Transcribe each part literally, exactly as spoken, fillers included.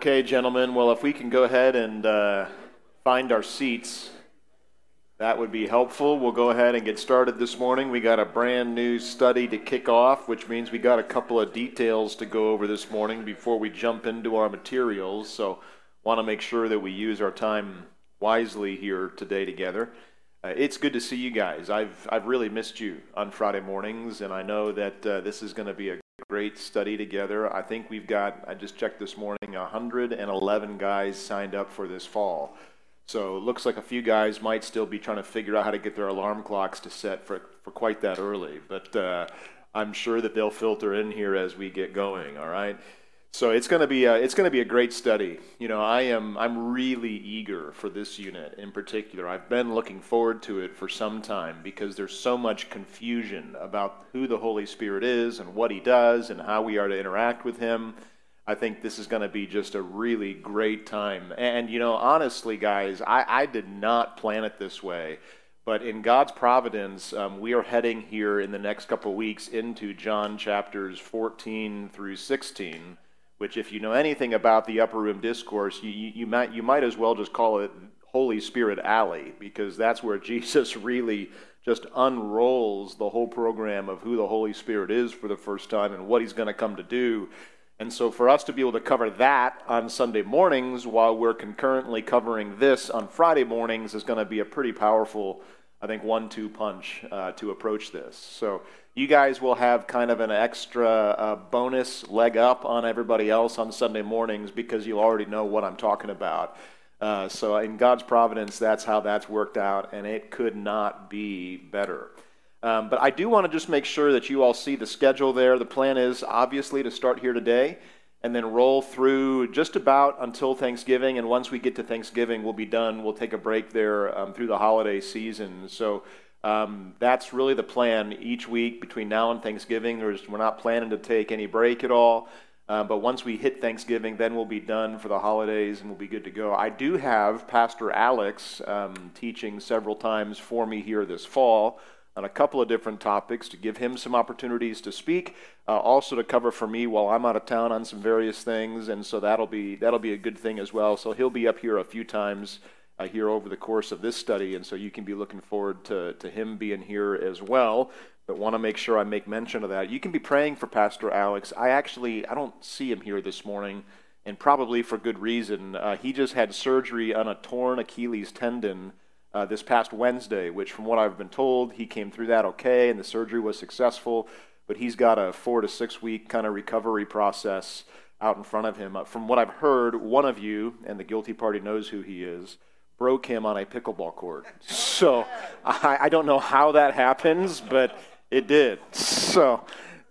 Okay, gentlemen, well, if we can go ahead and uh, find our seats, that would be helpful. We'll go ahead and get started this morning. We got a brand new study to kick off, which means we got a couple of details to go over this morning before we jump into our materials, so want to make sure that we use our time wisely here today together. Uh, it's good to see you guys. I've, I've really missed you on Friday mornings, and I know that uh, this is going to be a great study together. I think we've got, I just checked this morning, one hundred eleven guys signed up for this fall. So it looks like a few guys might still be trying to figure out how to get their alarm clocks to set for, for quite that early. But uh, I'm sure that they'll filter in here as we get going, all right? So it's going to be a, it's going to be a great study. You know, I am I'm really eager for this unit in particular. I've been looking forward to it for some time because there's so much confusion about who the Holy Spirit is and what he does and how we are to interact with him. I think this is going to be just a really great time. And you know, honestly, guys, I, I did not plan it this way, but in God's providence, um, we are heading here in the next couple of weeks into John chapters fourteen through sixteen. Which, if you know anything about the Upper Room Discourse, you, you, you might you might as well just call it Holy Spirit Alley, because that's where Jesus really just unrolls the whole program of who the Holy Spirit is for the first time and what he's going to come to do. And so for us to be able to cover that on Sunday mornings while we're concurrently covering this on Friday mornings is going to be a pretty powerful, I think, one two punch uh, to approach this. So you guys will have kind of an extra uh, bonus leg up on everybody else on Sunday mornings because you already know what I'm talking about. Uh, so in God's providence, that's how that's worked out, and it could not be better. Um, but I do want to just make sure that you all see the schedule there. The plan is obviously to start here today and then roll through just about until Thanksgiving. And once we get to Thanksgiving, we'll be done. We'll take a break there um, through the holiday season. So um, that's really the plan each week between now and Thanksgiving. There's, we're not planning to take any break at all. Uh, but once we hit Thanksgiving, then we'll be done for the holidays and we'll be good to go. I do have Pastor Alex um, teaching several times for me here this fall on a couple of different topics to give him some opportunities to speak, uh, also to cover for me while I'm out of town on some various things, and so that'll be that'll be a good thing as well. So he'll be up here a few times uh, here over the course of this study, and so you can be looking forward to, to him being here as well, but want to make sure I make mention of that. You can be praying for Pastor Alex. I actually, I don't see him here this morning, and probably for good reason. Uh, he just had surgery on a torn Achilles tendon Uh, this past Wednesday, which from what I've been told, he came through that okay, and the surgery was successful, but he's got a four to six week kind of recovery process out in front of him. Uh, from what I've heard, one of you, and the guilty party knows who he is, broke him on a pickleball court. So I, I don't know how that happens, but it did. So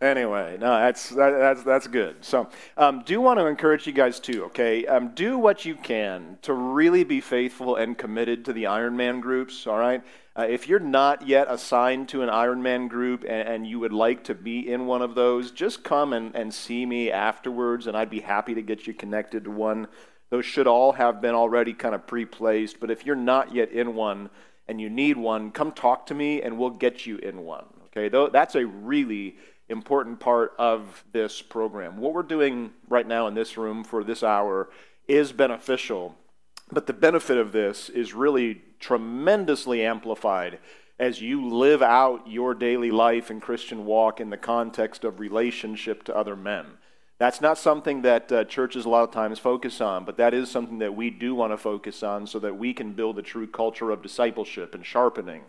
anyway, no, that's that, that's that's good. So um, do want to encourage you guys too, okay? Um, do what you can to really be faithful and committed to the Iron Man groups, all right? Uh, if you're not yet assigned to an Iron Man group and, and you would like to be in one of those, just come and, and see me afterwards, and I'd be happy to get you connected to one. Those should all have been already kind of pre-placed, but if you're not yet in one and you need one, come talk to me and we'll get you in one, okay? Though that's a really important part of this program. What we're doing right now in this room for this hour is beneficial, but the benefit of this is really tremendously amplified as you live out your daily life and Christian walk in the context of relationship to other men. That's not something that uh, churches a lot of times focus on, but that is something that we do want to focus on so that we can build a true culture of discipleship and sharpening.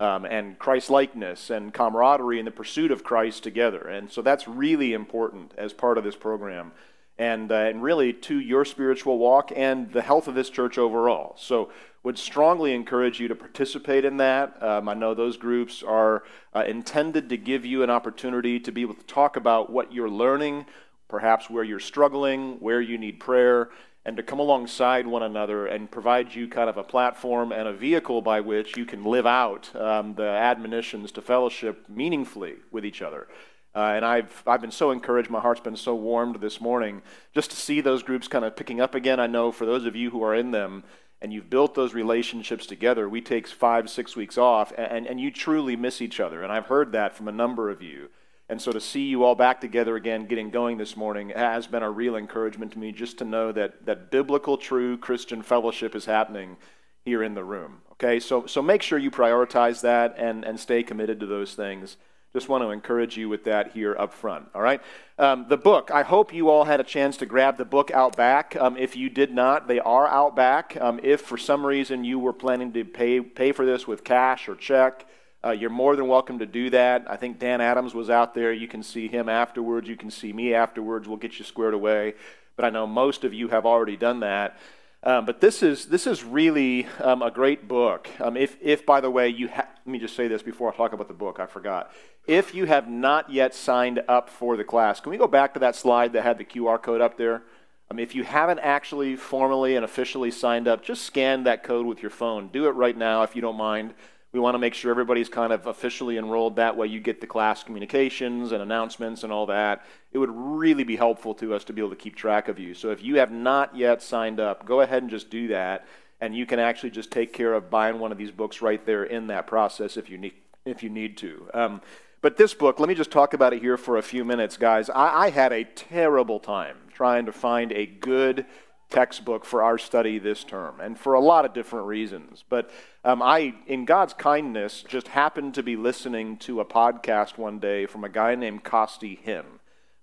Um, and Christ-likeness and camaraderie in the pursuit of Christ together. And so that's really important as part of this program and, uh, and really to your spiritual walk and the health of this church overall. So would strongly encourage you to participate in that. Um, I know those groups are uh, intended to give you an opportunity to be able to talk about what you're learning, perhaps where you're struggling, where you need prayer, and to come alongside one another and provide you kind of a platform and a vehicle by which you can live out um, the admonitions to fellowship meaningfully with each other. Uh, and I've I've been so encouraged, my heart's been so warmed this morning, just to see those groups kind of picking up again. I know for those of you who are in them and you've built those relationships together, we take five, six weeks off, and, and you truly miss each other. And I've heard that from a number of you. And so to see you all back together again, getting going this morning, has been a real encouragement to me, just to know that, that biblical, true Christian fellowship is happening here in the room. Okay, so, so make sure you prioritize that and, and stay committed to those things. Just want to encourage you with that here up front, all right? Um, the book, I hope you all had a chance to grab the book out back. Um, if you did not, they are out back. Um, if for some reason you were planning to pay, pay for this with cash or check, uh, you're more than welcome to do that. I think Dan Adams was out there. You can see him afterwards. You can see me afterwards. We'll get you squared away. But I know most of you have already done that. Um, but this is this is really um, a great book. Um, if, if, by the way, you ha- let me just say this before I talk about the book. I forgot. If you have not yet signed up for the class, can we go back to that slide that had the Q R code up there? Um, if you haven't actually formally and officially signed up, just scan that code with your phone. Do it right now if you don't mind. We want to make sure everybody's kind of officially enrolled. That way you get the class communications and announcements and all that. It would really be helpful to us to be able to keep track of you. So if you have not yet signed up, go ahead and just do that, and you can actually just take care of buying one of these books right there in that process if you need, if you need to. Um, but this book, let me just talk about it here for a few minutes, guys. I, I had a terrible time trying to find a good textbook for our study this term, and for a lot of different reasons. But um, I, in God's kindness, just happened to be listening to a podcast one day from a guy named Costi Hinn,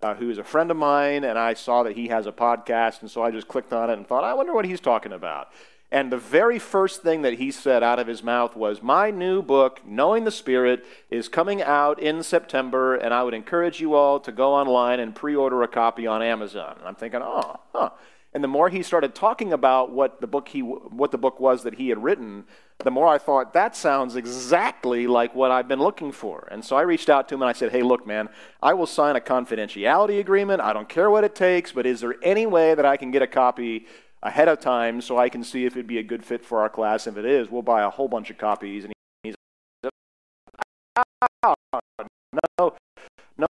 uh, who is a friend of mine, and I saw that he has a podcast, and so I just clicked on it and thought, I wonder what he's talking about. And the very first thing that he said out of his mouth was, my new book, Knowing the Spirit, is coming out in September, and I would encourage you all to go online and pre-order a copy on Amazon. And I'm thinking, oh, huh. And the more he started talking about what the book he what the book was that he had written, the more I thought, that sounds exactly like what I've been looking for. And so I reached out to him and I said, hey, look, man, I will sign a confidentiality agreement. I don't care what it takes, but is there any way that I can get a copy ahead of time so I can see if it'd be a good fit for our class? If it is, we'll buy a whole bunch of copies. And he's like, no.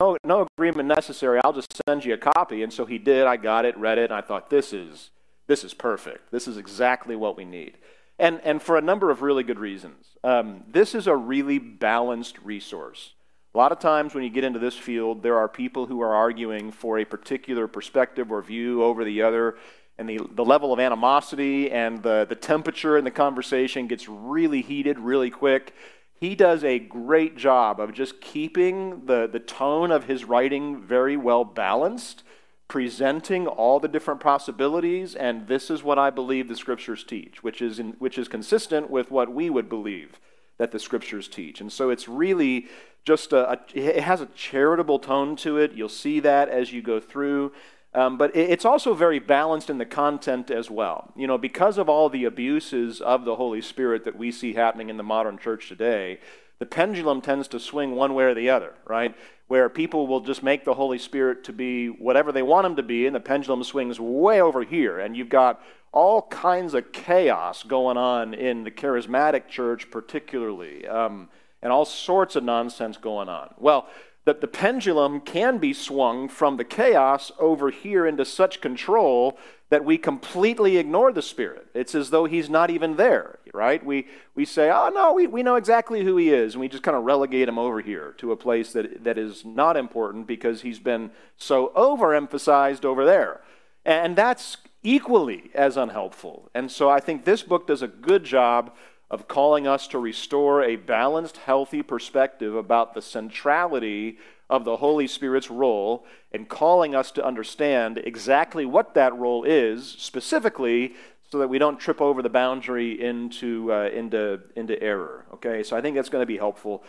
No, no agreement necessary. I'll just send you a copy. And so he did. I got it, read it, and I thought, this is this is perfect. This is exactly what we need. And and for a number of really good reasons. Um, this is a really balanced resource. A lot of times when you get into this field, there are people who are arguing for a particular perspective or view over the other, and the, the level of animosity and the, the temperature in the conversation gets really heated really quick. He does a great job of just keeping the, the tone of his writing very well balanced, presenting all the different possibilities, and this is what I believe the Scriptures teach, which is in, which is consistent with what we would believe that the Scriptures teach. And so it's really just a, a it has a charitable tone to it. You'll see that as you go through. Um, but it's also very balanced in the content as well. You know, because of all the abuses of the Holy Spirit that we see happening in the modern church today, the pendulum tends to swing one way or the other, right? Where people will just make the Holy Spirit to be whatever they want him to be, and the pendulum swings way over here, and you've got all kinds of chaos going on in the charismatic church particularly, um, and all sorts of nonsense going on. Well, that the pendulum can be swung from the chaos over here into such control that we completely ignore the Spirit. It's as though he's not even there, right? We we say, oh, no, we, we know exactly who he is, and we just kind of relegate him over here to a place that that is not important because he's been so overemphasized over there. And that's equally as unhelpful. And so I think this book does a good job of calling us to restore a balanced, healthy perspective about the centrality of the Holy Spirit's role, and calling us to understand exactly what that role is specifically, so that we don't trip over the boundary into uh, into into error. Okay, so I think that's going to be helpful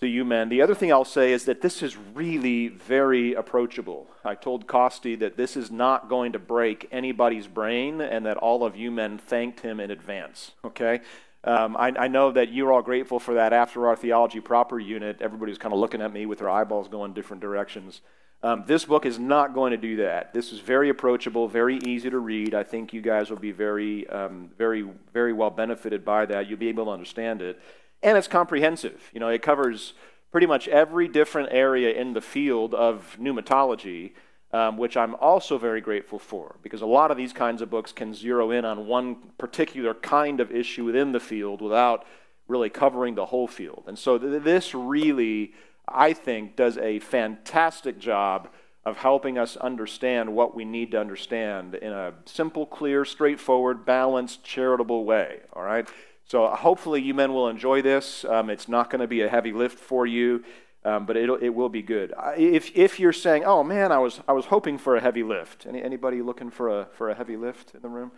to you, men. The other thing I'll say is that this is really very approachable. I told Costi that this is not going to break anybody's brain, and that all of you men thanked him in advance. Okay. Um, I, I know that you're all grateful for that. After our Theology Proper unit, everybody's kind of looking at me with their eyeballs going different directions. Um, this book is not going to do that. This is very approachable, very easy to read. I think you guys will be very, um, very, very well benefited by that. You'll be able to understand it. And it's comprehensive. You know, it covers pretty much every different area in the field of pneumatology, Um, which I'm also very grateful for, because a lot of these kinds of books can zero in on one particular kind of issue within the field without really covering the whole field. And so th- this really, I think, does a fantastic job of helping us understand what we need to understand in a simple, clear, straightforward, balanced, charitable way, all right? So hopefully you men will enjoy this. Um, it's not going to be a heavy lift for you, um, but it'll, it will be good. If, if you're saying, oh man, I was, I was hoping for a heavy lift. Any, anybody looking for a, for a heavy lift in the room?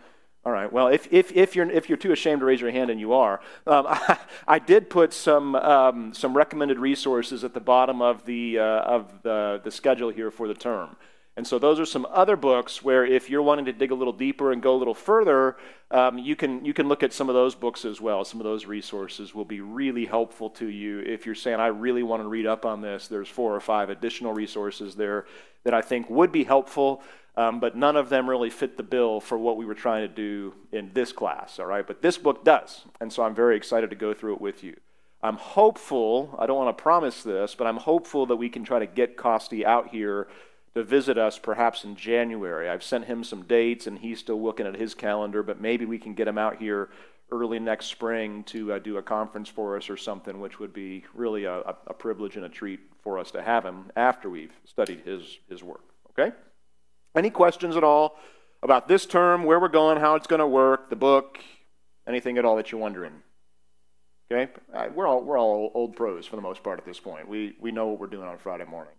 All right, well, if, if, if, you're, if you're too ashamed to raise your hand, and you are, um, I, I did put some, um, some recommended resources at the bottom of, the, uh, of the, the schedule here for the term. And so those are some other books where if you're wanting to dig a little deeper and go a little further, um, you, can, you can look at some of those books as well. Some of those resources will be really helpful to you. If you're saying, I really want to read up on this, there's four or five additional resources there that I think would be helpful. Um, but none of them really fit the bill for what we were trying to do in this class, all right? But this book does, and so I'm very excited to go through it with you. I'm hopeful, I don't want to promise this, but I'm hopeful that we can try to get Costi out here to visit us perhaps in January. I've sent him some dates, and he's still looking at his calendar, but maybe we can get him out here early next spring to uh, do a conference for us or something, which would be really a, a privilege and a treat for us to have him after we've studied his, his work, okay? Any questions at all about this term, where we're going, how it's going to work, the book, anything at all that you're wondering? Okay? We're all, we're all old pros for the most part at this point. We, we know what we're doing on Friday mornings.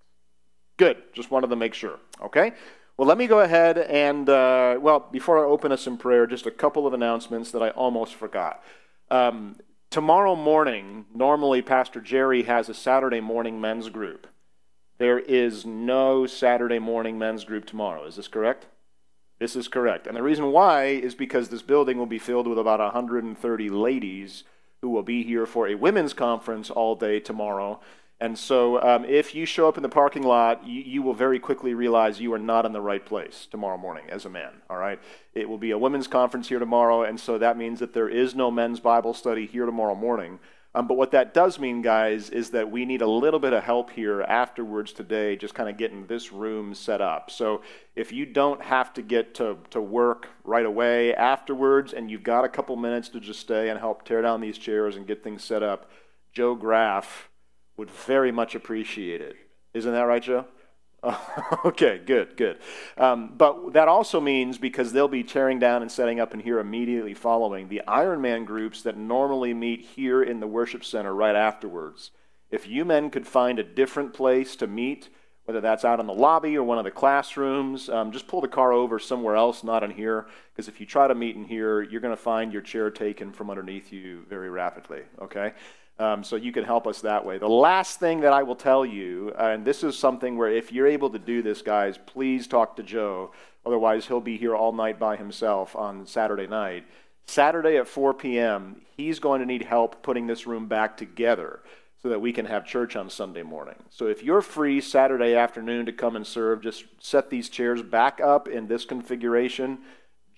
Good. Just wanted to make sure. Okay? Well, let me go ahead and, uh, well, before I open us in prayer, just a couple of announcements that I almost forgot. Um, tomorrow morning, normally Pastor Jerry has a Saturday morning men's group. There is no Saturday morning men's group tomorrow. Is this correct? This is correct. And the reason why is because this building will be filled with about one hundred thirty ladies who will be here for a women's conference all day tomorrow. And so um, if you show up in the parking lot, you, you will very quickly realize you are not in the right place tomorrow morning as a man, all right? It will be a women's conference here tomorrow, and so that means that there is no men's Bible study here tomorrow morning. Um, but what that does mean, guys, is that we need a little bit of help here afterwards today, just kind of getting this room set up. So if you don't have to get to, to work right away afterwards, and you've got a couple minutes to just stay and help tear down these chairs and get things set up, Joe Graff would very much appreciate it. Isn't that right, Joe? Oh, okay, good, good. Um, but that also means, because they'll be tearing down and setting up in here immediately following, the Iron Man groups that normally meet here in the worship center right afterwards. If you men could find a different place to meet, whether that's out in the lobby or one of the classrooms, um, just pull the car over somewhere else, not in here, because if you try to meet in here, you're going to find your chair taken from underneath you very rapidly, okay? Um, so you can help us that way. The last thing that I will tell you, uh, and this is something where if you're able to do this, guys, please talk to Joe. Otherwise, he'll be here all night by himself on Saturday night. Saturday at four p m, he's going to need help putting this room back together so that we can have church on Sunday morning. So if you're free Saturday afternoon to come and serve, just set these chairs back up in this configuration.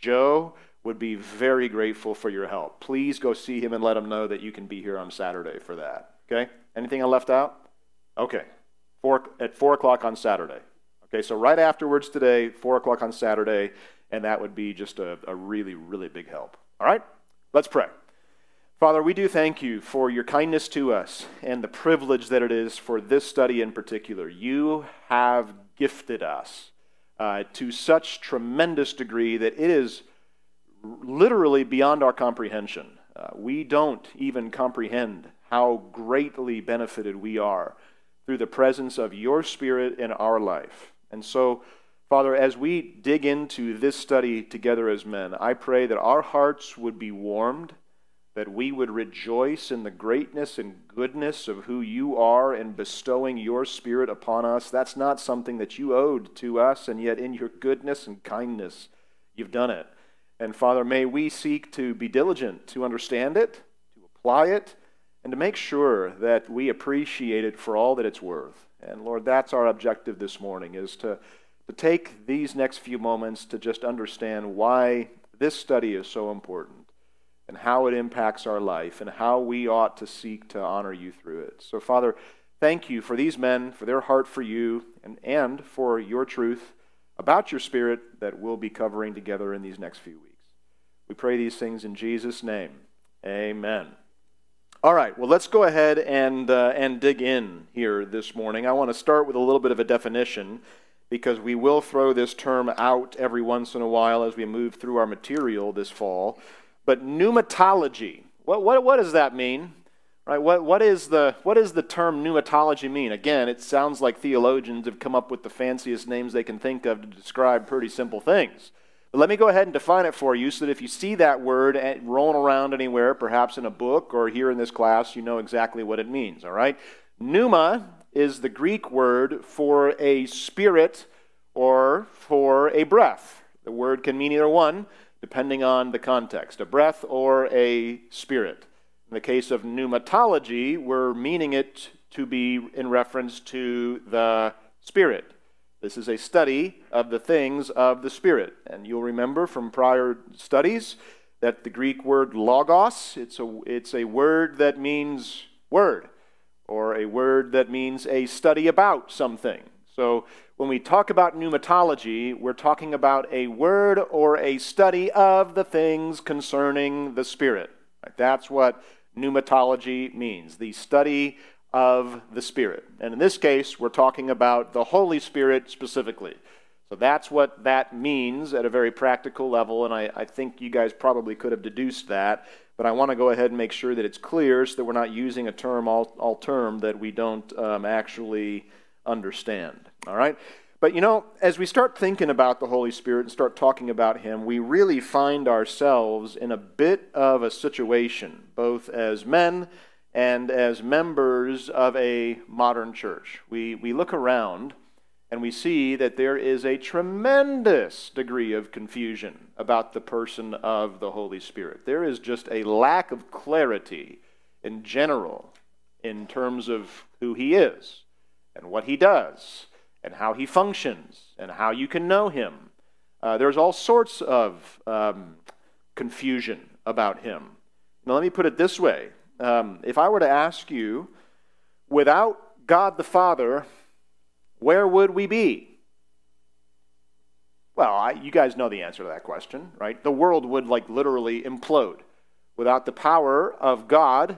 Joe would be very grateful for your help. Please go see him and let him know that you can be here on Saturday for that, okay? Anything I left out? Okay, four, at four o'clock on Saturday. Okay, so right afterwards today, four o'clock on Saturday, and that would be just a, a really, really big help. All right, let's pray. Father, we do thank you for your kindness to us and the privilege that it is for this study in particular. You have gifted us uh, to such tremendous degree that it is literally beyond our comprehension. Uh, we don't even comprehend how greatly benefited we are through the presence of your Spirit in our life. And so, Father, as we dig into this study together as men, I pray that our hearts would be warmed, that we would rejoice in the greatness and goodness of who you are in bestowing your Spirit upon us. That's not something that you owed to us, and yet in your goodness and kindness, you've done it. And Father, may we seek to be diligent to understand it, to apply it, and to make sure that we appreciate it for all that it's worth. And Lord, that's our objective this morning, is to, to take these next few moments to just understand why this study is so important and how it impacts our life and how we ought to seek to honor you through it. So Father, thank you for these men, for their heart for you, and, and for your truth about your Spirit that we'll be covering together in these next few weeks. We pray these things in Jesus' name. Amen. All right, well, let's go ahead and, uh, and dig in here this morning. I want to start with a little bit of a definition, because we will throw this term out every once in a while as we move through our material this fall. But pneumatology, what, what, what does that mean? Right, what, what, is the, what does the term pneumatology mean? Again, it sounds like theologians have come up with the fanciest names they can think of to describe pretty simple things. But let me go ahead and define it for you so that if you see that word rolling around anywhere, perhaps in a book or here in this class, you know exactly what it means, all right? Pneuma is the Greek word for a spirit or for a breath. The word can mean either one, depending on the context, a breath or a spirit. In the case of pneumatology, we're meaning it to be in reference to the spirit. This is a study of the things of the Spirit. And you'll remember from prior studies that the Greek word logos, it's a, it's a word that means word, or a word that means a study about something. So when we talk about pneumatology, we're talking about a word or a study of the things concerning the Spirit. That's what pneumatology means, the study of the Spirit. And in this case, we're talking about the Holy Spirit specifically. So that's what that means at a very practical level, and I, I think you guys probably could have deduced that, but I want to go ahead and make sure that it's clear so that we're not using a term, all, all term, that we don't um, actually understand. All right? But you know, as we start thinking about the Holy Spirit and start talking about Him, we really find ourselves in a bit of a situation, both as men and as members of a modern church. We, we look around and we see that there is a tremendous degree of confusion about the person of the Holy Spirit. There is just a lack of clarity in general in terms of who He is and what He does and how He functions and how you can know Him. Uh, there's all sorts of um, confusion about Him. Now let me put it this way. Um, if I were to ask you, without God the Father, where would we be? Well, I, you guys know the answer to that question, right? The world would like literally implode. Without the power of God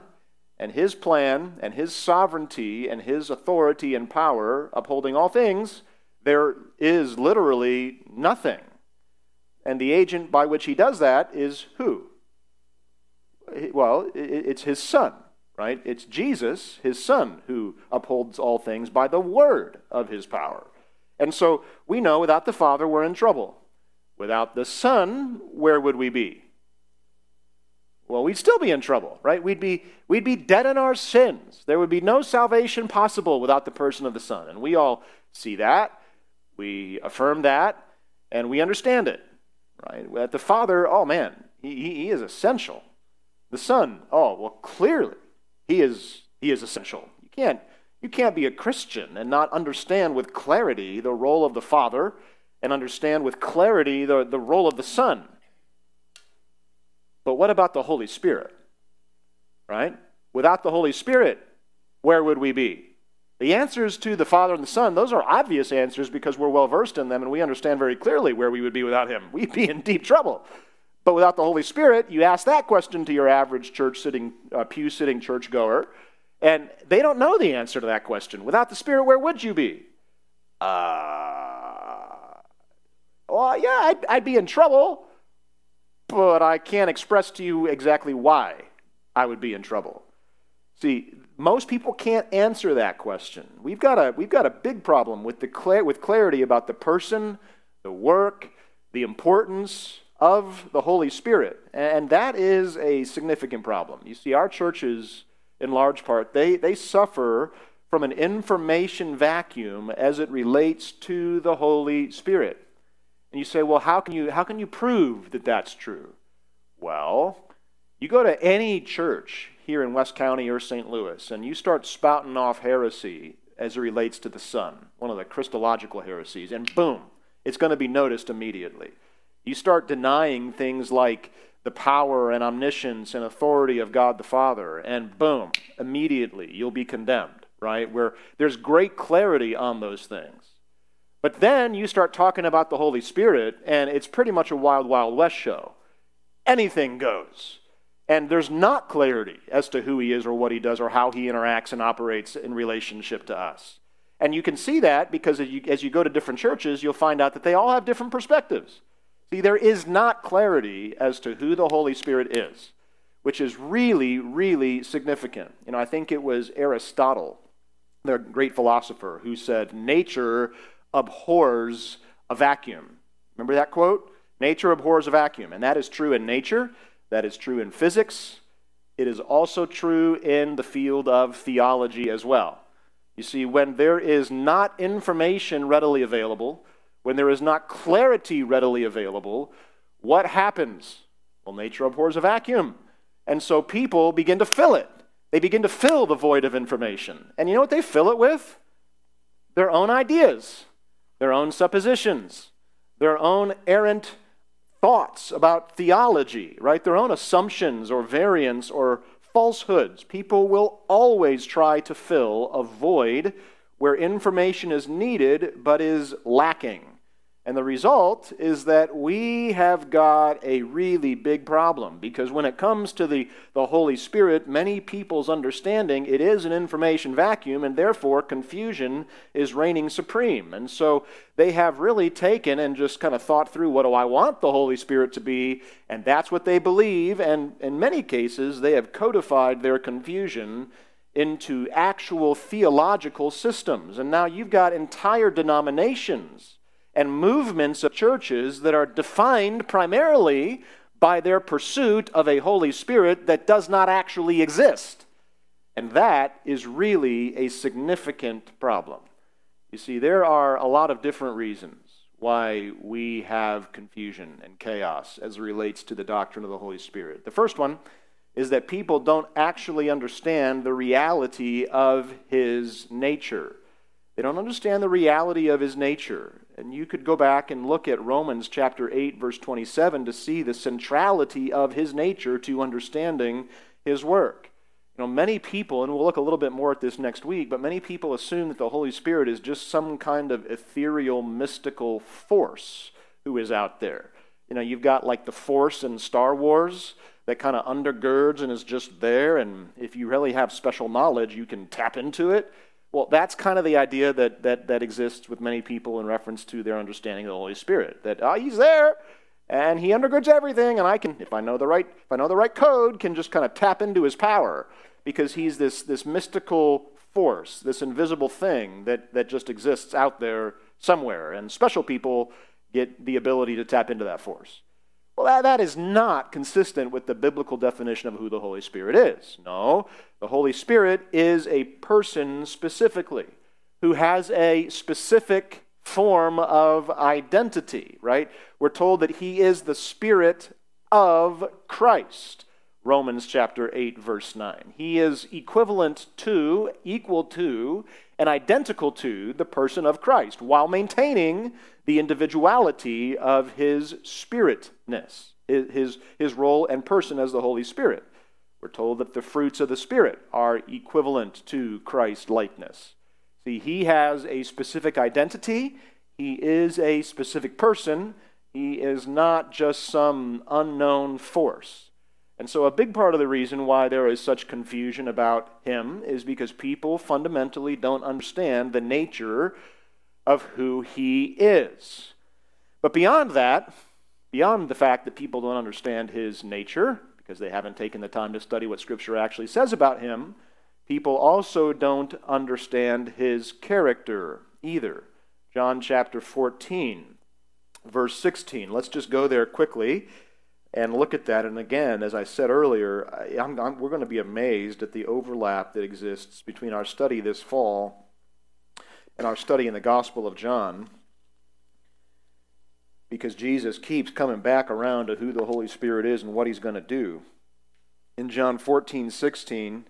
and His plan and His sovereignty and His authority and power upholding all things, there is literally nothing. And the agent by which He does that is who? Well, it's His Son, right? It's Jesus, His Son, who upholds all things by the word of His power. And so we know without the Father, we're in trouble. Without the Son, where would we be? Well, we'd still be in trouble, right? We'd be, we'd be dead in our sins. There would be no salvation possible without the person of the Son. And we all see that, we affirm that, and we understand it, right? Without the Father, oh man, he, he is essential. The Son, oh, well, clearly, he is, he is essential. You can't, you can't be a Christian and not understand with clarity the role of the Father and understand with clarity the, the role of the Son. But what about the Holy Spirit, right? Without the Holy Spirit, where would we be? The answers to the Father and the Son, those are obvious answers because we're well-versed in them and we understand very clearly where we would be without Him. We'd be in deep trouble. But without the Holy Spirit, you ask that question to your average church sitting, uh, pew sitting churchgoer, and they don't know the answer to that question. Without the Spirit, where would you be? Uh, well, yeah, I'd, I'd be in trouble, but I can't express to you exactly why I would be in trouble. See, most people can't answer that question. We've got a we've got a big problem with the cl- with clarity about the person, the work, the importance of the Holy Spirit, and that is a significant problem. You see, our churches, in large part, they, they suffer from an information vacuum as it relates to the Holy Spirit. And you say, well, how can you, how can you prove that that's true? Well, you go to any church here in West County or Saint Louis, and you start spouting off heresy as it relates to the Son, one of the Christological heresies, and boom, it's going to be noticed immediately. You start denying things like the power and omniscience and authority of God the Father, and boom, immediately you'll be condemned, right? Where there's great clarity on those things. But then you start talking about the Holy Spirit, and it's pretty much a wild, wild west show. Anything goes. and there's not clarity as to who he is or what he does or how he interacts and operates in relationship to us. And you can see that because as you, as you go to different churches, you'll find out that they all have different perspectives. See, there is not clarity as to who the Holy Spirit is, which is really, really significant. You know, I think it was Aristotle, the great philosopher, who said, "Nature abhors a vacuum." Remember that quote? Nature abhors a vacuum. And that is true in nature. That is true in physics. It is also true in the field of theology as well. You see, when there is not information readily available, when there is not clarity readily available, what happens? Well, nature abhors a vacuum. And so people begin to fill it. They begin to fill the void of information. And you know what they fill it with? Their own ideas, their own suppositions, their own errant thoughts about theology, right? Their own assumptions or variants or falsehoods. People will always try to fill a void where information is needed but is lacking. And the result is that we have got a really big problem, because when it comes to the, the Holy Spirit, many people's understanding, it is an information vacuum, and therefore confusion is reigning supreme. And so they have really taken and just kind of thought through, what do I want the Holy Spirit to be? And that's what they believe. And in many cases, they have codified their confusion into actual theological systems. And now you've got entire denominations and movements of churches that are defined primarily by their pursuit of a Holy Spirit that does not actually exist. And that is really a significant problem. You see, there are a lot of different reasons why we have confusion and chaos as it relates to the doctrine of the Holy Spirit. The first one is that people don't actually understand the reality of his nature. They don't understand the reality of his nature. And you could go back and look at Romans chapter eight, verse twenty-seven, to see the centrality of his nature to understanding his work. You know, many people, and we'll look a little bit more at this next week, but many people assume that the Holy Spirit is just some kind of ethereal, mystical force who is out there. You know, you've got like the Force in Star Wars that kind of undergirds and is just there, and if you really have special knowledge, you can tap into it. Well, that's kind of the idea that, that, that exists with many people in reference to their understanding of the Holy Spirit. That, oh, he's there, and he undergirds everything, and I can, if I know the right, if I know the right code, can just kind of tap into his power, because he's this, this mystical force, this invisible thing that, that just exists out there somewhere, and special people get the ability to tap into that force. Well, that, that is not consistent with the biblical definition of who the Holy Spirit is. No, the Holy Spirit is a person specifically who has a specific form of identity, right? We're told that he is the Spirit of Christ, Romans chapter eight, verse nine. He is equivalent to, equal to, and identical to the person of Christ, while maintaining the individuality of his spiritness, his, his role and person as the Holy Spirit. We're told that the fruits of the Spirit are equivalent to Christ-likeness. See, he has a specific identity. He is a specific person. He is not just some unknown force. And so a big part of the reason why there is such confusion about him is because people fundamentally don't understand the nature of who he is. But beyond that, beyond the fact that people don't understand his nature, because they haven't taken the time to study what Scripture actually says about him, people also don't understand his character either. John chapter fourteen, verse sixteen. Let's just go there quickly and look at that. And again, as I said earlier, I'm, I'm, we're going to be amazed at the overlap that exists between our study this fall and our study in the Gospel of John, because Jesus keeps coming back around to who the Holy Spirit is and what he's going to do. In John fourteen sixteen,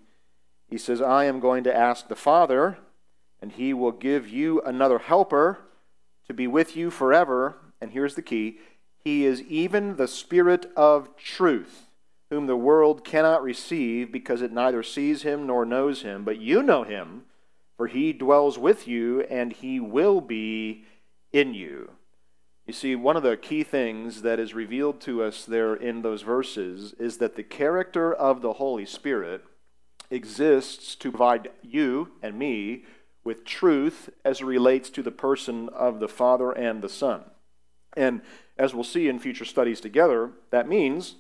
he says, "I am going to ask the Father, and he will give you another helper to be with you forever." And here's the key: "He is even the Spirit of truth, whom the world cannot receive, because it neither sees him nor knows him. But you know him, for he dwells with you, and he will be in you." You see, one of the key things that is revealed to us there in those verses is that the character of the Holy Spirit exists to provide you and me with truth as it relates to the person of the Father and the Son. And as we'll see in future studies together, that means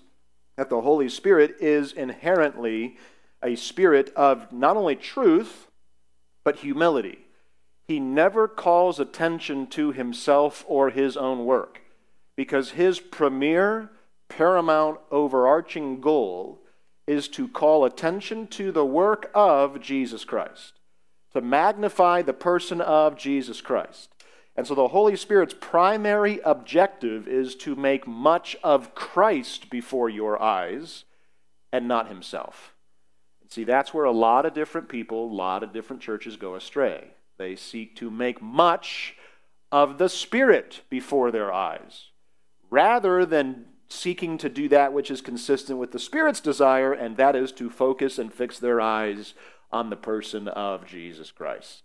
that the Holy Spirit is inherently a spirit of not only truth, but humility. He never calls attention to himself or his own work, because his premier, paramount, overarching goal is to call attention to the work of Jesus Christ, to magnify the person of Jesus Christ. And so the Holy Spirit's primary objective is to make much of Christ before your eyes and not himself. See, that's where a lot of different people, a lot of different churches go astray. They seek to make much of the Spirit before their eyes, rather than seeking to do that which is consistent with the Spirit's desire, and that is to focus and fix their eyes on the person of Jesus Christ.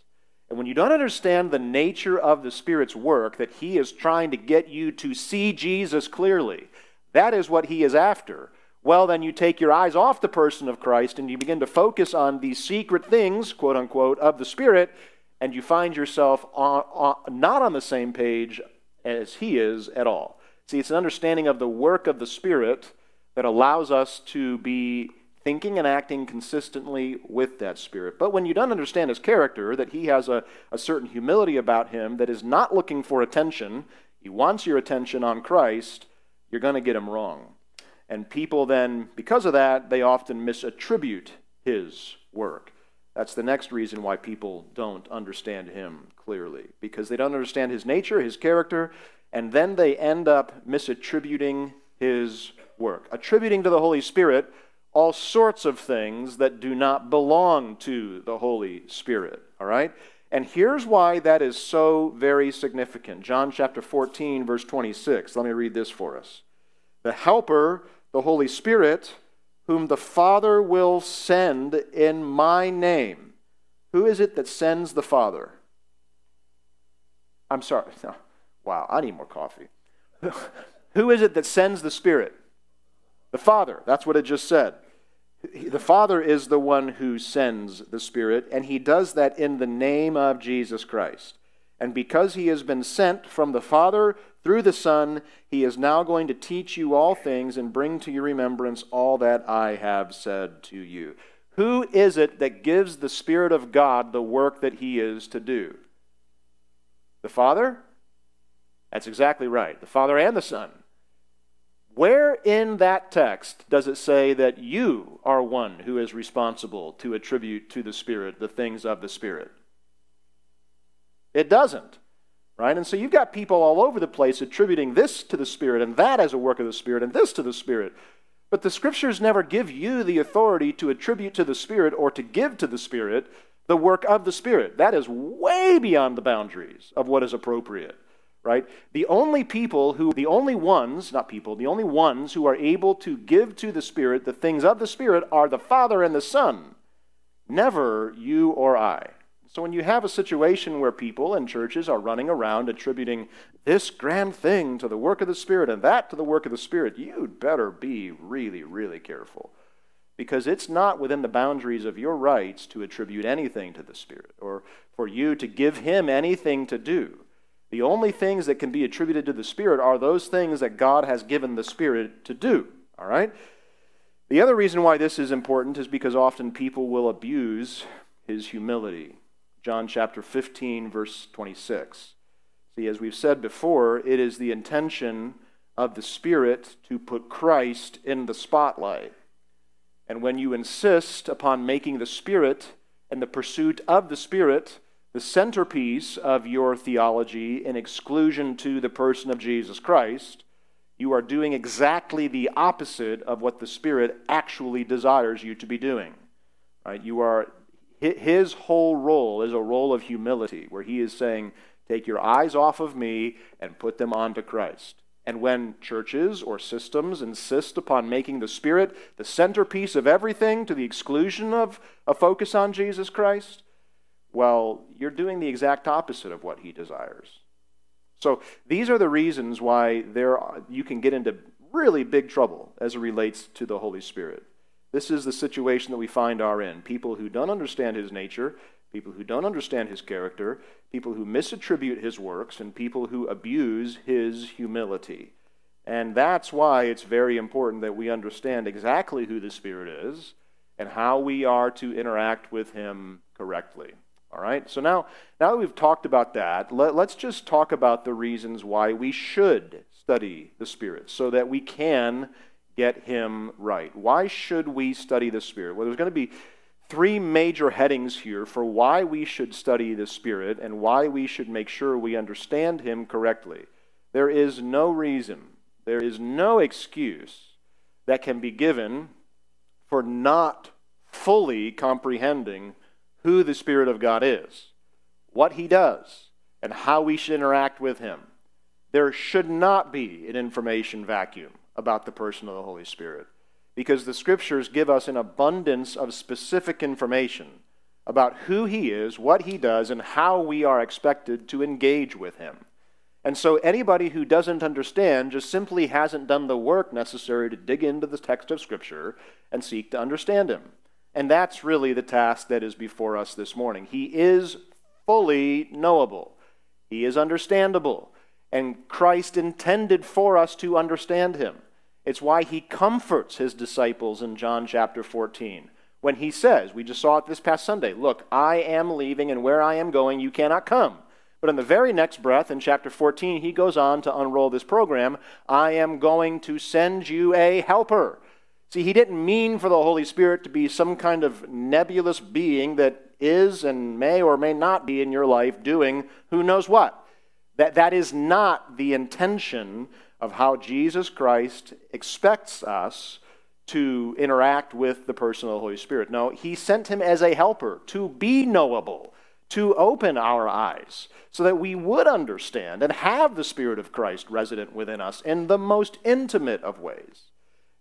And when you don't understand the nature of the Spirit's work, that he is trying to get you to see Jesus clearly, that is what he is after. Well, then you take your eyes off the person of Christ and you begin to focus on these secret things, quote unquote, of the Spirit, and you find yourself on, on, not on the same page as he is at all. See, it's an understanding of the work of the Spirit that allows us to be thinking and acting consistently with that Spirit. But when you don't understand his character, that he has a, a certain humility about him that is not looking for attention, he wants your attention on Christ, you're going to get him wrong. And people then, because of that, they often misattribute his work. That's the next reason why people don't understand him clearly, because they don't understand his nature, his character, and then they end up misattributing his work, attributing to the Holy Spirit all sorts of things that do not belong to the Holy Spirit, all right? And here's why that is so very significant. John chapter fourteen, verse twenty-six. Let me read this for us. The Helper, the Holy Spirit, whom the Father will send in my name. Who is it that sends the Father? I'm sorry. No. Wow, I need more coffee. Who is it that sends the Spirit? The Father. That's what it just said. The Father is the one who sends the Spirit, and he does that in the name of Jesus Christ. And because he has been sent from the Father through the Son, he is now going to teach you all things and bring to your remembrance all that I have said to you. Who is it that gives the Spirit of God the work that he is to do? The Father? That's exactly right. The Father and the Son. Where in that text does it say that you are one who is responsible to attribute to the Spirit the things of the Spirit? It doesn't, right? And so you've got people all over the place attributing this to the Spirit and that as a work of the Spirit and this to the Spirit. But the Scriptures never give you the authority to attribute to the Spirit or to give to the Spirit the work of the Spirit. That is way beyond the boundaries of what is appropriate, right? The only people who, the only ones, not people, the only ones who are able to give to the Spirit the things of the Spirit are the Father and the Son, never you or I. So when you have a situation where people and churches are running around attributing this grand thing to the work of the Spirit and that to the work of the Spirit, you'd better be really, really careful, because it's not within the boundaries of your rights to attribute anything to the Spirit or for you to give him anything to do. The only things that can be attributed to the Spirit are those things that God has given the Spirit to do, all right? The other reason why this is important is because often people will abuse his humility. John chapter fifteen, verse twenty-six. See, as we've said before, it is the intention of the Spirit to put Christ in the spotlight. And when you insist upon making the Spirit and the pursuit of the Spirit the centerpiece of your theology in exclusion to the person of Jesus Christ, you are doing exactly the opposite of what the Spirit actually desires you to be doing. Right? You are... His whole role is a role of humility, where he is saying, take your eyes off of me and put them onto Christ. And when churches or systems insist upon making the Spirit the centerpiece of everything to the exclusion of a focus on Jesus Christ, well, you're doing the exact opposite of what he desires. So these are the reasons why there are, you can get into really big trouble as it relates to the Holy Spirit. This is the situation that we find are in. People who don't understand his nature, people who don't understand his character, people who misattribute his works, and people who abuse his humility. And that's why it's very important that we understand exactly who the Spirit is and how we are to interact with him correctly. All right? So now, now that we've talked about that, let, let's just talk about the reasons why we should study the Spirit so that we can get him right. Why should we study the Spirit? Well, there's going to be three major headings here for why we should study the Spirit and why we should make sure we understand him correctly. There is no reason, there is no excuse that can be given for not fully comprehending who the Spirit of God is, what he does, and how we should interact with him. There should not be an information vacuum about the person of the Holy Spirit, because the Scriptures give us an abundance of specific information about who he is, what he does, and how we are expected to engage with him. And so anybody who doesn't understand just simply hasn't done the work necessary to dig into the text of Scripture and seek to understand him. And that's really the task that is before us this morning. He is fully knowable. He is understandable. And Christ intended for us to understand him. It's why he comforts his disciples in John chapter fourteen when he says, we just saw it this past Sunday, look, I am leaving, and where I am going you cannot come. But in the very next breath, in chapter fourteen, he goes on to unroll this program. I am going to send you a helper. See, he didn't mean for the Holy Spirit to be some kind of nebulous being that is and may or may not be in your life doing who knows what. That, that is not the intention of how Jesus Christ expects us to interact with the person of the Holy Spirit. No, he sent him as a helper to be knowable, to open our eyes so that we would understand and have the Spirit of Christ resident within us in the most intimate of ways.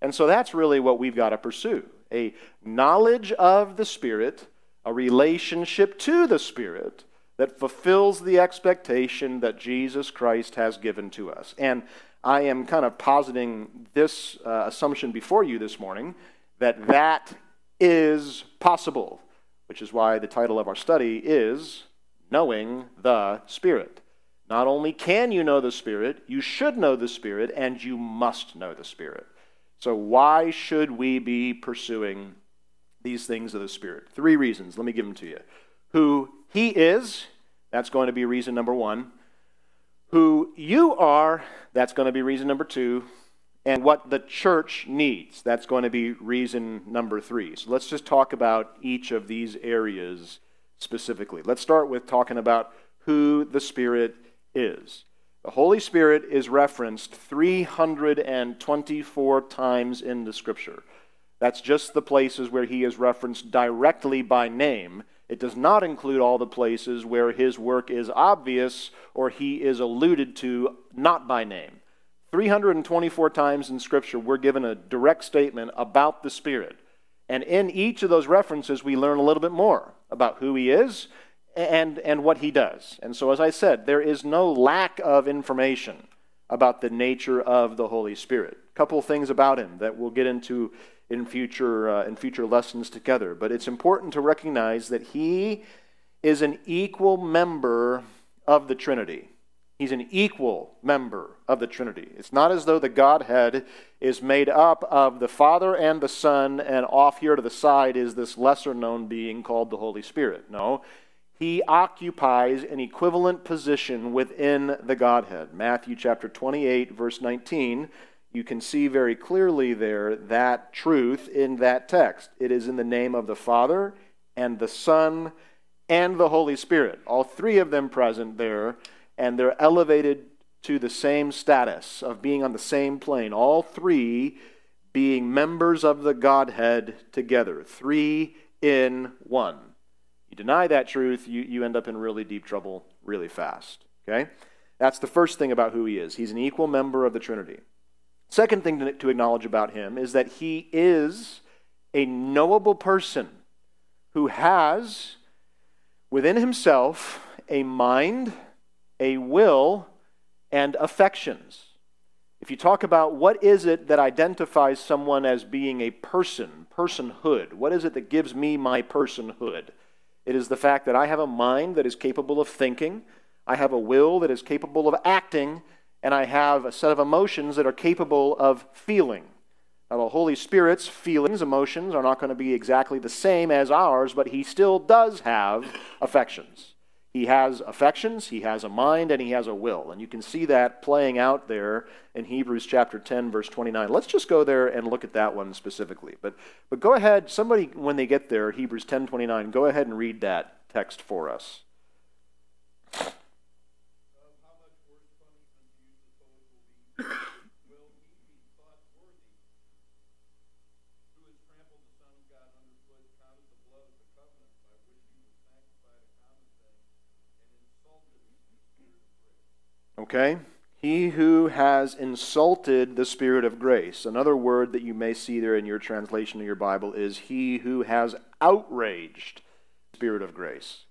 And so that's really what we've got to pursue, a knowledge of the Spirit, a relationship to the Spirit that fulfills the expectation that Jesus Christ has given to us. And I am kind of positing this uh, assumption before you this morning, that that is possible, which is why the title of our study is Knowing the Spirit. Not only can you know the Spirit, you should know the Spirit, and you must know the Spirit. So why should we be pursuing these things of the Spirit? Three reasons. Let me give them to you. Who he is, that's going to be reason number one. Who you are, that's going to be reason number two. And what the church needs, that's going to be reason number three. So let's just talk about each of these areas specifically. Let's start with talking about who the Spirit is. The Holy Spirit is referenced three hundred twenty-four times in the Scripture. That's just the places where he is referenced directly by name. It does not include all the places where his work is obvious or he is alluded to not by name. three hundred twenty-four times in Scripture, we're given a direct statement about the Spirit. And in each of those references, we learn a little bit more about who he is and, and what he does. And so, as I said, there is no lack of information about the nature of the Holy Spirit. A couple things about him that we'll get into in future, uh, in future lessons together. But it's important to recognize that he is an equal member of the Trinity. He's an equal member of the Trinity. It's not as though the Godhead is made up of the Father and the Son, and off here to the side is this lesser-known being called the Holy Spirit. No, he occupies an equivalent position within the Godhead. Matthew chapter twenty-eight, verse nineteen, you can see very clearly there that truth in that text. It is in the name of the Father and the Son and the Holy Spirit, all three of them present there, and they're elevated to the same status of being on the same plane, all three being members of the Godhead together, three in one. You deny that truth, you, you end up in really deep trouble really fast, okay? That's the first thing about who he is. He's an equal member of the Trinity. Second thing to, to acknowledge about him is that he is a knowable person who has within himself a mind, a will, and affections. If you talk about what is it that identifies someone as being a person, personhood, what is it that gives me my personhood? It is the fact that I have a mind that is capable of thinking, I have a will that is capable of acting, and I have a set of emotions that are capable of feeling. Now, the Holy Spirit's feelings, emotions, are not going to be exactly the same as ours, but he still does have affections. He has affections, he has a mind, and he has a will. And you can see that playing out there in Hebrews chapter ten, verse twenty-nine. Let's just go there and look at that one specifically. But, but go ahead, somebody, when they get there, Hebrews ten twenty-nine, go ahead and read that text for us. Okay? He who has insulted the Spirit of grace. Another word that you may see there in your translation of your Bible is he who has outraged the Spirit of grace.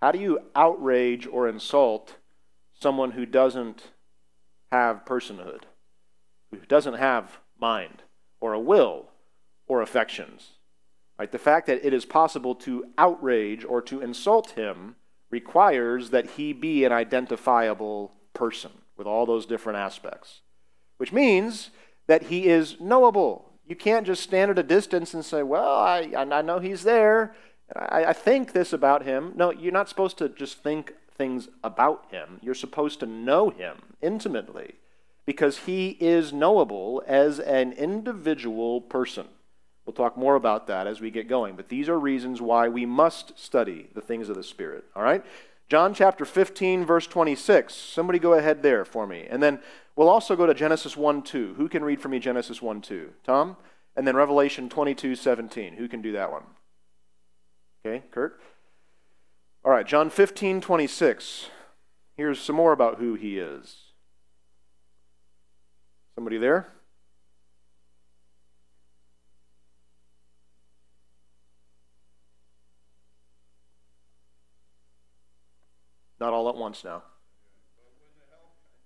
How do you outrage or insult someone who doesn't have personhood, who doesn't have mind or a will or affections? Right? The fact that it is possible to outrage or to insult him requires that he be an identifiable person with all those different aspects, which means that he is knowable. You can't just stand at a distance and say, well, I, I know he's there, I, I think this about him. No, you're not supposed to just think things about him. You're supposed to know him intimately because he is knowable as an individual person. We'll talk more about that as we get going, but these are reasons why we must study the things of the Spirit, all right? John chapter fifteen, verse twenty-six. Somebody go ahead there for me. And then we'll also go to Genesis one two. Who can read for me Genesis one two? Tom? And then Revelation twenty-two seventeen. Who can do that one? Okay, Kurt? All right, John fifteen twenty-six. Here's some more about who he is. Somebody there? Not all at once now. But when the helper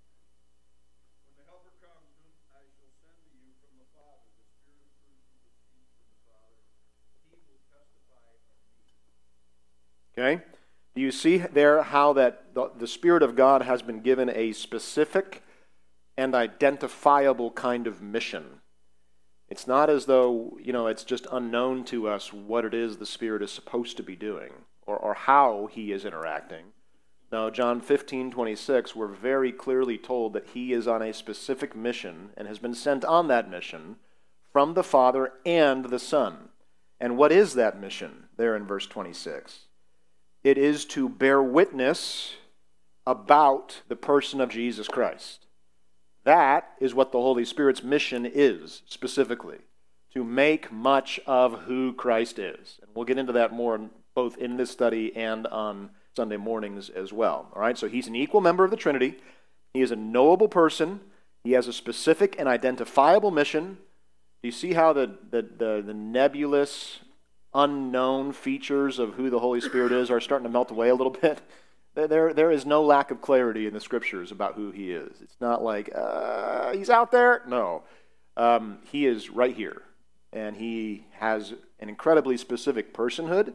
when the helper comes, whom I shall send to you from the Father, the Spirit of truth who proceeds from the Father, he will testify of me. Okay. Do you see there how that the, the Spirit of God has been given a specific and identifiable kind of mission? It's not as though, you know, it's just unknown to us what it is the Spirit is supposed to be doing or, or how he is interacting. Now, John fifteen twenty-six, we're very clearly told that he is on a specific mission and has been sent on that mission from the Father and the Son. And what is that mission there in verse twenty-six? It is to bear witness about the person of Jesus Christ. That is what the Holy Spirit's mission is specifically, to make much of who Christ is. And we'll get into that more both in this study and on Sunday mornings as well. All right, so he's an equal member of the Trinity. He is a knowable person. He has a specific and identifiable mission. Do you see how the, the, the, the nebulous, unknown features of who the Holy Spirit is are starting to melt away a little bit? There, there is no lack of clarity in the Scriptures about who he is. It's not like, uh, he's out there. No, um, he is right here, and he has an incredibly specific personhood.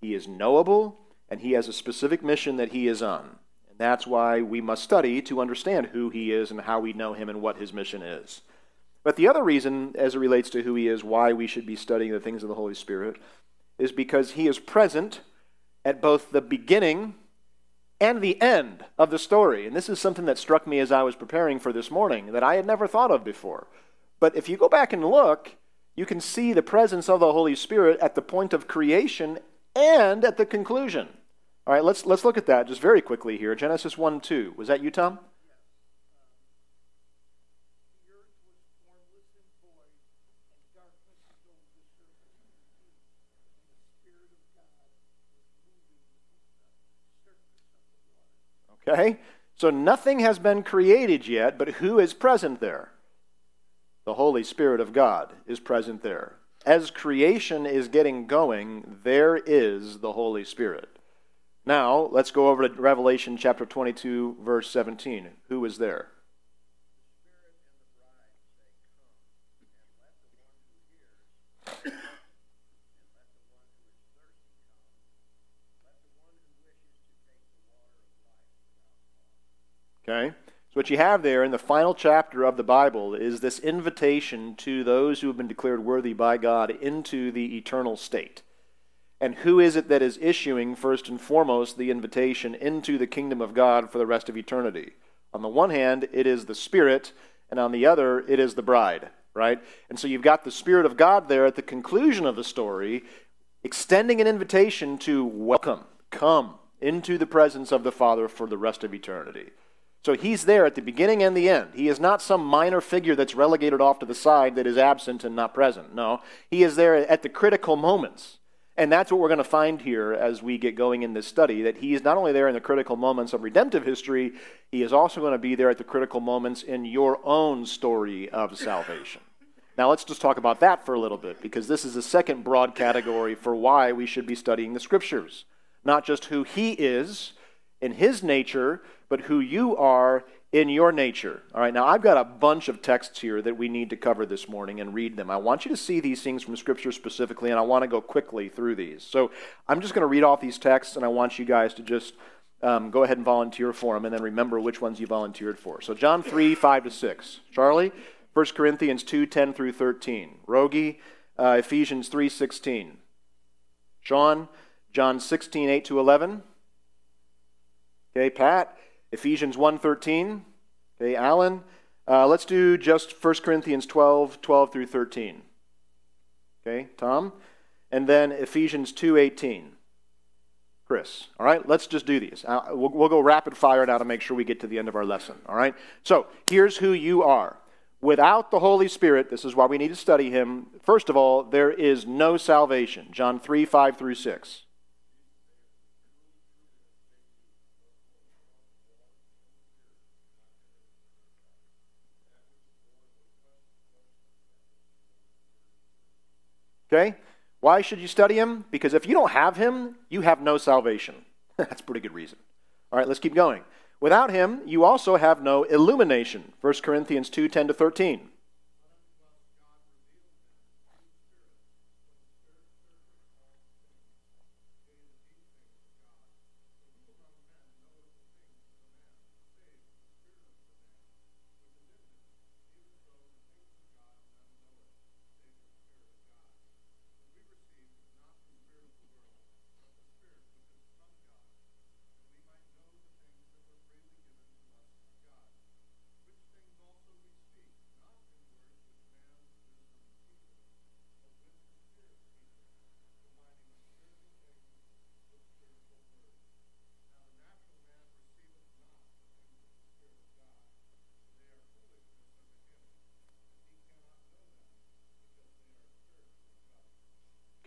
He is knowable. And he has a specific mission that he is on. And that's why we must study to understand who he is and how we know him and what his mission is. But the other reason, as it relates to who he is, why we should be studying the things of the Holy Spirit, is because he is present at both the beginning and the end of the story. And this is something that struck me as I was preparing for this morning that I had never thought of before. But if you go back and look, you can see the presence of the Holy Spirit at the point of creation and at the conclusion. All right, let's, let's look at that just very quickly here. Genesis one two. Was that you, Tom? Okay, so nothing has been created yet, but who is present there? The Holy Spirit of God is present there. As creation is getting going, there is the Holy Spirit. Now, let's go over to Revelation chapter twenty-two, verse seventeen. Who is there? Okay, so what you have there in the final chapter of the Bible is this invitation to those who have been declared worthy by God into the eternal state. And who is it that is issuing, first and foremost, the invitation into the kingdom of God for the rest of eternity? On the one hand, it is the Spirit, and on the other, it is the bride, right? And so you've got the Spirit of God there at the conclusion of the story, extending an invitation to welcome, come into the presence of the Father for the rest of eternity. So he's there at the beginning and the end. He is not some minor figure that's relegated off to the side that is absent and not present. No, he is there at the critical moments. And that's what we're going to find here as we get going in this study, that he is not only there in the critical moments of redemptive history, he is also going to be there at the critical moments in your own story of salvation. Now let's just talk about that for a little bit, because this is the second broad category for why we should be studying the Scriptures. Not just who he is in his nature, but who you are in your nature. All right, now I've got a bunch of texts here that we need to cover this morning and read them. I want you to see these things from Scripture specifically, and I want to go quickly through these. So I'm just going to read off these texts, and I want you guys to just um, go ahead and volunteer for them, and then remember which ones you volunteered for. So John three, five to six. Charlie, First Corinthians two, ten through thirteen. Rogi, uh, Ephesians three, sixteen. Sean, John sixteen, eight to eleven. Okay, Pat, Ephesians one, thirteen. Okay, Alan, uh, let's do just First Corinthians twelve, twelve through thirteen. Okay, Tom. And then Ephesians two, eighteen. Chris, all right, let's just do these. Uh, we'll, we'll go rapid fire now to make sure we get to the end of our lesson, all right? So here's who you are. Without the Holy Spirit, this is why we need to study him. First of all, there is no salvation. John three, five through six. Okay? Why should you study him? Because if you don't have him, you have no salvation. That's a pretty good reason. All right, let's keep going. Without him, you also have no illumination. First Corinthians two, ten to thirteen.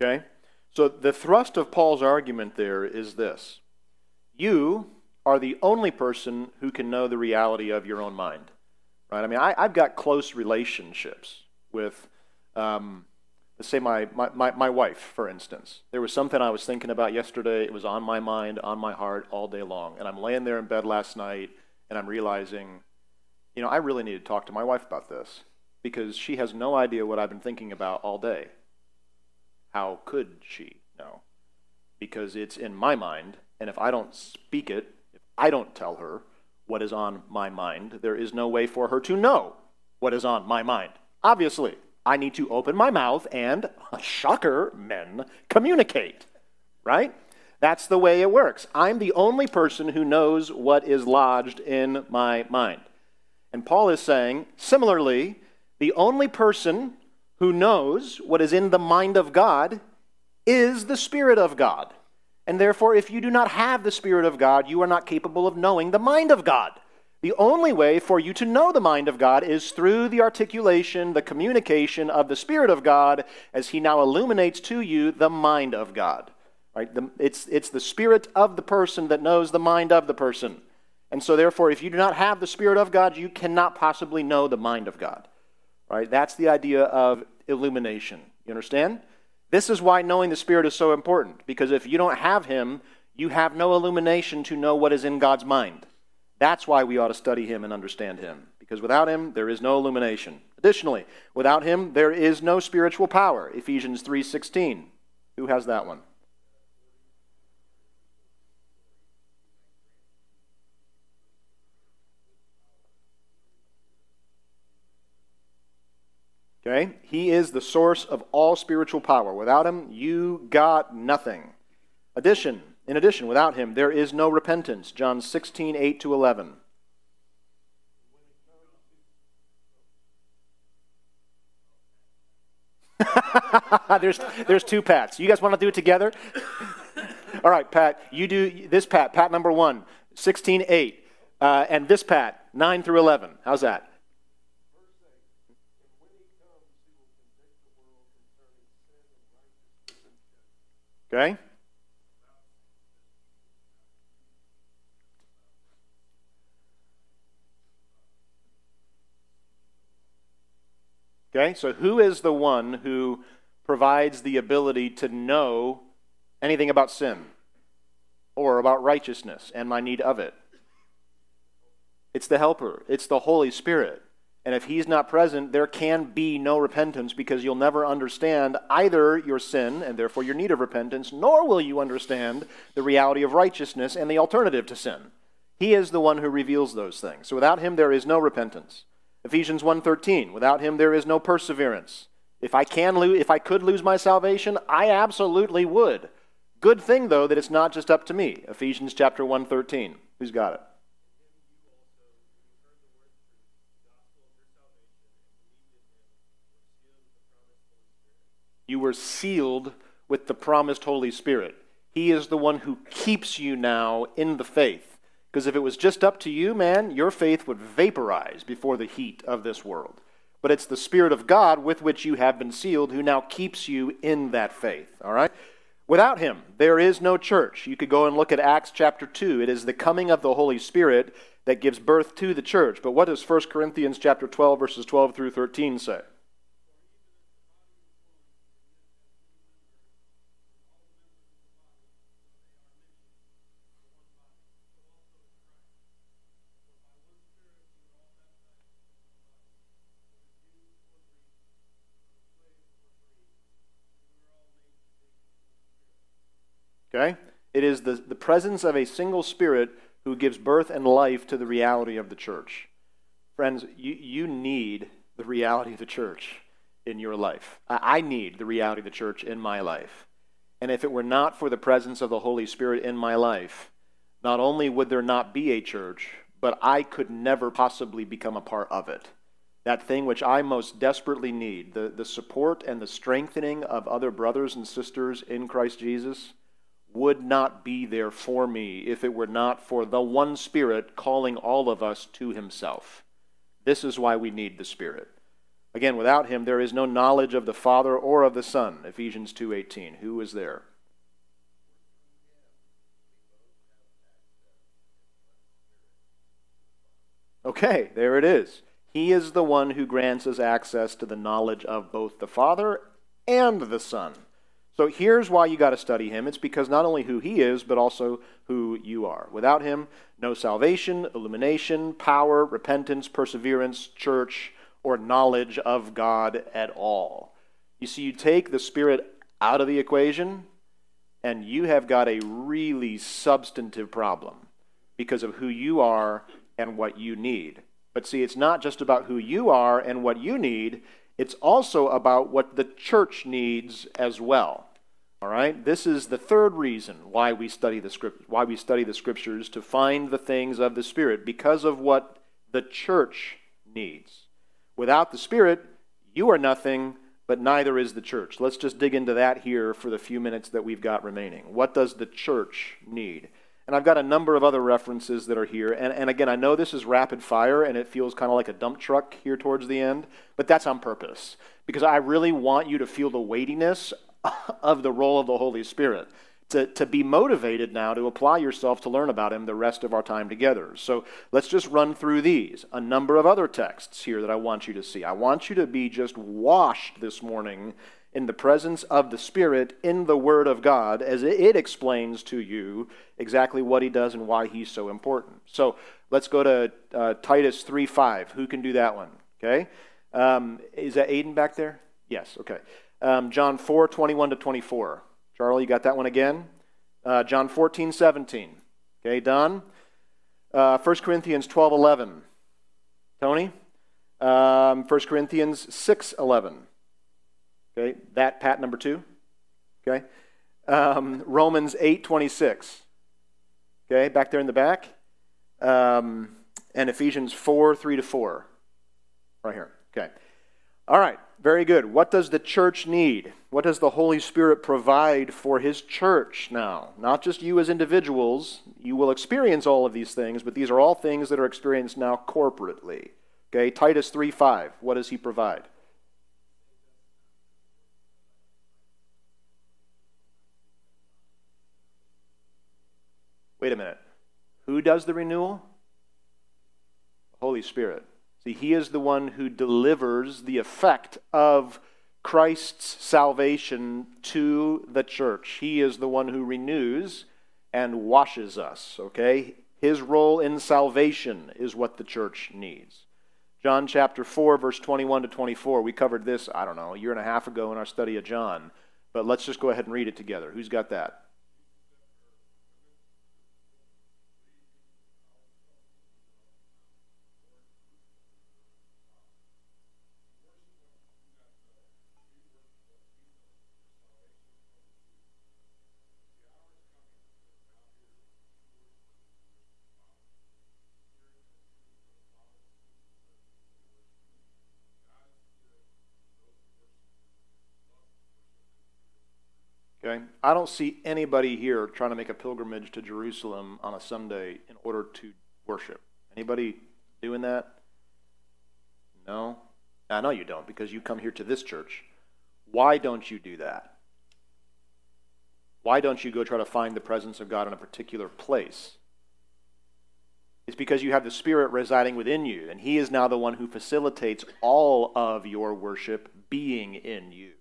Okay? So the thrust of Paul's argument there is this. You are the only person who can know the reality of your own mind. Right? I mean, I, I've got close relationships with, um, let's say, my, my, my, my wife, for instance. There was something I was thinking about yesterday. It was on my mind, on my heart all day long. And I'm laying there in bed last night, and I'm realizing, you know, I really need to talk to my wife about this, because she has no idea what I've been thinking about all day. How could she know? Because it's in my mind, and if I don't speak it, if I don't tell her what is on my mind, there is no way for her to know what is on my mind. Obviously, I need to open my mouth and, shocker, men, communicate, right? That's the way it works. I'm the only person who knows what is lodged in my mind. And Paul is saying, similarly, the only person who knows what is in the mind of God is the Spirit of God. And therefore, if you do not have the Spirit of God, you are not capable of knowing the mind of God. The only way for you to know the mind of God is through the articulation, the communication of the Spirit of God, as he now illuminates to you the mind of God. Right? The, it's, it's the spirit of the person that knows the mind of the person. And so therefore, if you do not have the Spirit of God, you cannot possibly know the mind of God. Right? That's the idea of illumination. You understand? This is why knowing the Spirit is so important, because if you don't have him, You have no illumination to know what is in God's mind. That's why we ought to study him and understand him, because without him, there is no illumination. Additionally, without him, there is no spiritual power. Ephesians three sixteen. Who has that one? Okay? He is the source of all spiritual power. Without him, you got nothing. Addition, in addition, without him, there is no repentance. John sixteen, eight to eleven. there's, there's two Pats. You guys want to do it together? All right, Pat, you do this Pat, Pat number one, sixteen, eight, uh, and this Pat, nine through eleven. How's that? Okay? Okay, so who is the one who provides the ability to know anything about sin or about righteousness and my need of it? It's the helper. It's the Holy Spirit. And if he's not present, there can be no repentance, because you'll never understand either your sin and therefore your need of repentance, nor will you understand the reality of righteousness and the alternative to sin. He is the one who reveals those things. So without him, there is no repentance. Ephesians one thirteen, without him, there is no perseverance. If I can lose, if I could lose my salvation, I absolutely would. Good thing, though, that it's not just up to me. Ephesians chapter one thirteen. Who's got it? You were sealed with the promised Holy Spirit. He is the one who keeps you now in the faith. Because if it was just up to you, man, your faith would vaporize before the heat of this world. But it's the Spirit of God with which you have been sealed who now keeps you in that faith. All right? Without him, there is no church. You could go and look at Acts chapter two. It is the coming of the Holy Spirit that gives birth to the church. But what does First Corinthians chapter twelve, verses twelve through thirteen say? Okay? It is the, the presence of a single Spirit who gives birth and life to the reality of the church. Friends, you, you need the reality of the church in your life. I, I need the reality of the church in my life. And if it were not for the presence of the Holy Spirit in my life, not only would there not be a church, but I could never possibly become a part of it. That thing which I most desperately need, the, the support and the strengthening of other brothers and sisters in Christ Jesus, would not be there for me if it were not for the one Spirit calling all of us to himself. This is why we need the Spirit. Again, without him, there is no knowledge of the Father or of the Son. Ephesians two eighteen. Who is there? Okay, there it is. He is the one who grants us access to the knowledge of both the Father and the Son. So here's why you got to study him. It's because not only who he is, but also who you are. Without him, no salvation, illumination, power, repentance, perseverance, church, or knowledge of God at all. You see, you take the Spirit out of the equation, and you have got a really substantive problem because of who you are and what you need. But see, it's not just about who you are and what you need. It's also about what the church needs as well. All right, this is the third reason why we study the script, why we study the scriptures, to find the things of the Spirit, because of what the church needs. Without the Spirit, you are nothing, but neither is the church. Let's just dig into that here for the few minutes that we've got remaining. What does the church need? And I've got a number of other references that are here. And, and again, I know this is rapid fire, and it feels kind of like a dump truck here towards the end, but that's on purpose, because I really want you to feel the weightiness of the role of the Holy Spirit, to, to be motivated now to apply yourself to learn about him the rest of our time together. So let's just run through these. A number of other texts here that I want you to see. I want you to be just washed this morning in the presence of the Spirit in the Word of God, as it explains to you exactly what he does and why he's so important. So let's go to uh, Titus three five. Who can do that one? Okay. Um, is that Aiden back there? Yes, okay. Um, John four twenty-one to twenty-four. Charlie, you got that one again? Uh, John fourteen seventeen. Okay, Don. Uh, First Corinthians twelve eleven. Tony. Um, First Corinthians six eleven. Okay, that pat number two. Okay, um, Romans eight twenty-six. Okay, back there in the back, um, and Ephesians four three to four, right here. Okay, all right, very good. What does the church need? What does the Holy Spirit provide for His church now? Not just you as individuals. You will experience all of these things, but these are all things that are experienced now corporately. Okay, Titus three five. What does He provide? Wait a minute. Who does the renewal? The Holy Spirit. See, He is the one who delivers the effect of Christ's salvation to the church. He is the one who renews and washes us, okay? His role in salvation is what the church needs. John chapter four, verse twenty-one to twenty-four. We covered this, I don't know, a year and a half ago in our study of John. But let's just go ahead and read it together. Who's got that? I don't see anybody here trying to make a pilgrimage to Jerusalem on a Sunday in order to worship. Anybody doing that? No? I know you don't, because you come here to this church. Why don't you do that? Why don't you go try to find the presence of God in a particular place? It's because you have the Spirit residing within you, and He is now the one who facilitates all of your worship being in you.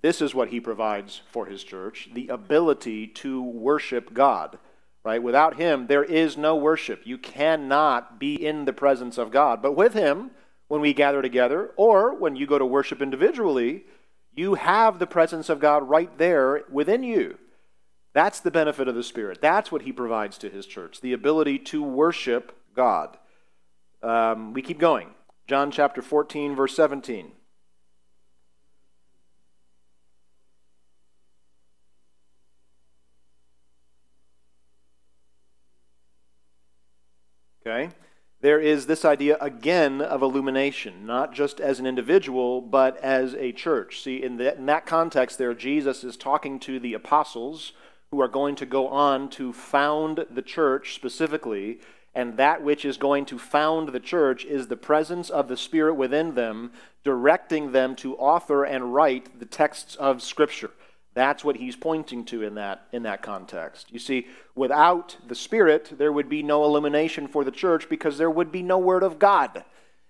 This is what He provides for His church, the ability to worship God, right? Without Him, there is no worship. You cannot be in the presence of God. But with Him, when we gather together, or when you go to worship individually, you have the presence of God right there within you. That's the benefit of the Spirit. That's what He provides to His church, the ability to worship God. Um, we keep going. John chapter fourteen, verse seventeen. Okay. There is this idea again of illumination, not just as an individual, but as a church. See, in that, in that context there, Jesus is talking to the apostles who are going to go on to found the church specifically, and that which is going to found the church is the presence of the Spirit within them, directing them to author and write the texts of Scripture. That's what He's pointing to in that, in that context. You see, without the Spirit, there would be no illumination for the church because there would be no Word of God.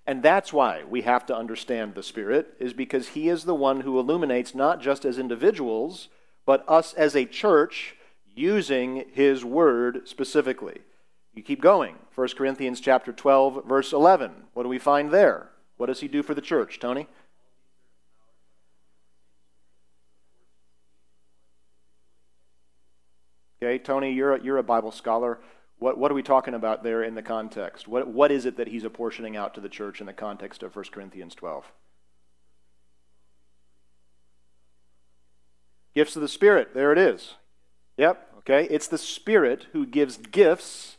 And that's why we have to understand the Spirit, is because He is the one who illuminates not just as individuals, but us as a church using His Word specifically. You keep going. First Corinthians chapter twelve, verse eleven. What do we find there? What does He do for the church, Tony? Okay, Tony, you're a, you're a Bible scholar. What, what are we talking about there in the context? What, what is it that He's apportioning out to the church in the context of First Corinthians twelve? Gifts of the Spirit. There it is. Yep, okay. It's the Spirit who gives gifts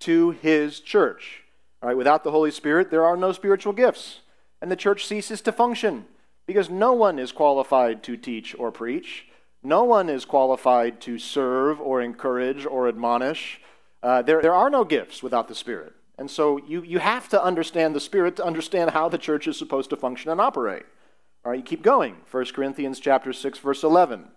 to His church. All right, without the Holy Spirit, there are no spiritual gifts, and the church ceases to function because no one is qualified to teach or preach. No one is qualified to serve or encourage or admonish. Uh, there, there are no gifts without the Spirit. And so you, you have to understand the Spirit to understand how the church is supposed to function and operate. All right, you keep going. First Corinthians chapter six, verse eleven.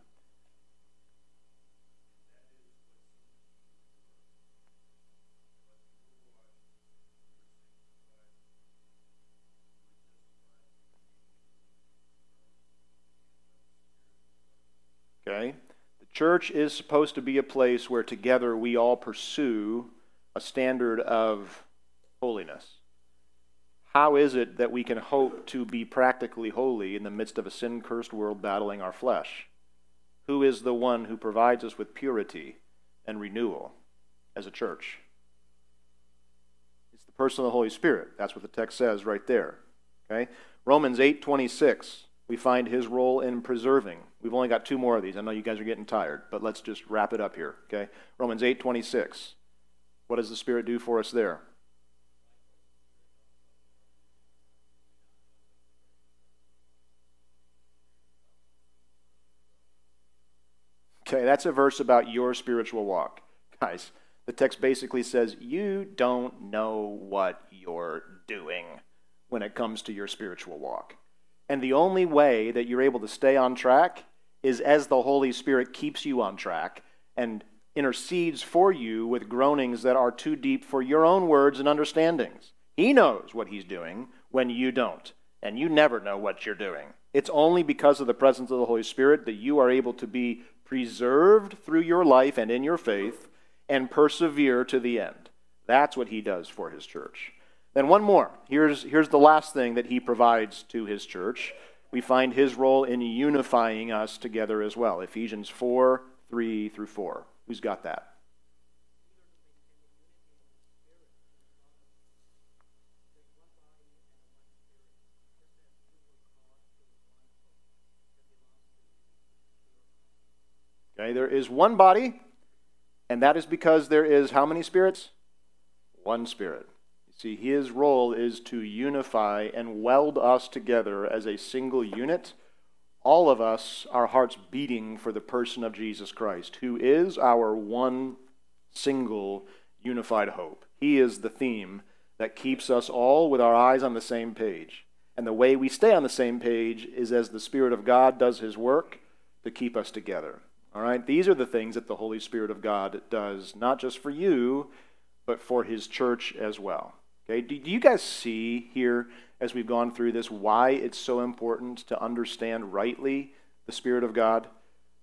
Church is supposed to be a place where together we all pursue a standard of holiness. How is it that we can hope to be practically holy in the midst of a sin-cursed world battling our flesh? Who is the one who provides us with purity and renewal as a church? It's the person of the Holy Spirit. That's what the text says right there. Okay? Romans eight twenty-six, we find his role in preserving. We've only got two more of these. I know you guys are getting tired, but let's just wrap it up here. Okay? Romans eight twenty-six. What does the Spirit do for us there? Okay, that's a verse about your spiritual walk. Guys, the text basically says you don't know what you're doing when it comes to your spiritual walk. And the only way that you're able to stay on track is as the Holy Spirit keeps you on track and intercedes for you with groanings that are too deep for your own words and understandings. He knows what he's doing when you don't, and you never know what you're doing. It's only because of the presence of the Holy Spirit that you are able to be preserved through your life and in your faith, and persevere to the end. That's what he does for his church. Then one more. Here's, here's the last thing that he provides to his church. We find his role in unifying us together as well. Ephesians four, three through four. Who's got that? Okay, there is one body, and that is because there is how many spirits? One Spirit. You see, his role is to unify and weld us together as a single unit. All of us, our hearts beating for the person of Jesus Christ, who is our one single unified hope. He is the theme that keeps us all with our eyes on the same page. And the way we stay on the same page is as the Spirit of God does his work to keep us together. All right, these are the things that the Holy Spirit of God does, not just for you, but for his church as well. Okay, do you guys see here, as we've gone through this, why it's so important to understand rightly the Spirit of God,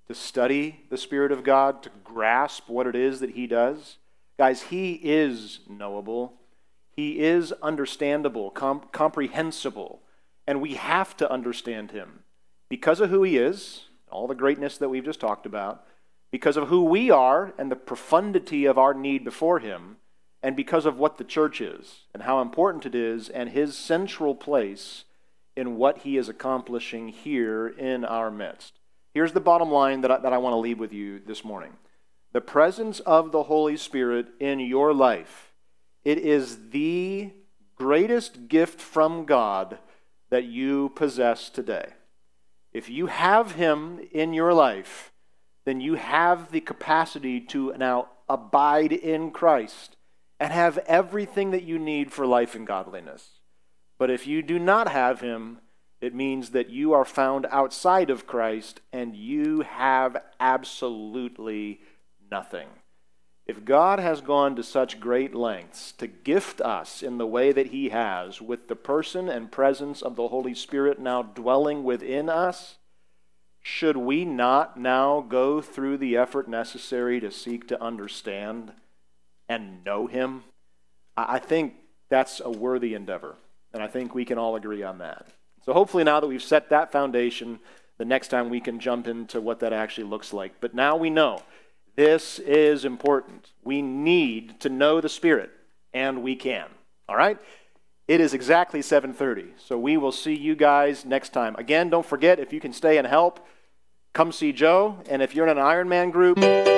to study the Spirit of God, to grasp what it is that he does? Guys, he is knowable. He is understandable, com- comprehensible, and we have to understand him because of who he is, all the greatness that we've just talked about, because of who we are and the profundity of our need before him, and because of what the church is and how important it is and his central place in what he is accomplishing here in our midst. Here's the bottom line that I, that I want to leave with you this morning. The presence of the Holy Spirit in your life, it is the greatest gift from God that you possess today. If you have him in your life, then you have the capacity to now abide in Christ and have everything that you need for life and godliness. But if you do not have him, it means that you are found outside of Christ and you have absolutely nothing. If God has gone to such great lengths to gift us in the way that he has with the person and presence of the Holy Spirit now dwelling within us, should we not now go through the effort necessary to seek to understand and know him? I think that's a worthy endeavor, and I think we can all agree on that. So hopefully now that we've set that foundation, the next time we can jump into what that actually looks like. But now we know. This is important. We need to know the Spirit, and we can. All right? It is exactly seven thirty, so we will see you guys next time. Again, don't forget, if you can stay and help, come see Joe. And if you're in an Iron Man group...